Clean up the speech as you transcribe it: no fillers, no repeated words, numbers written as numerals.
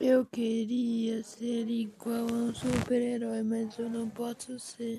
Eu queria ser igual a um super-herói, mas eu não posso ser.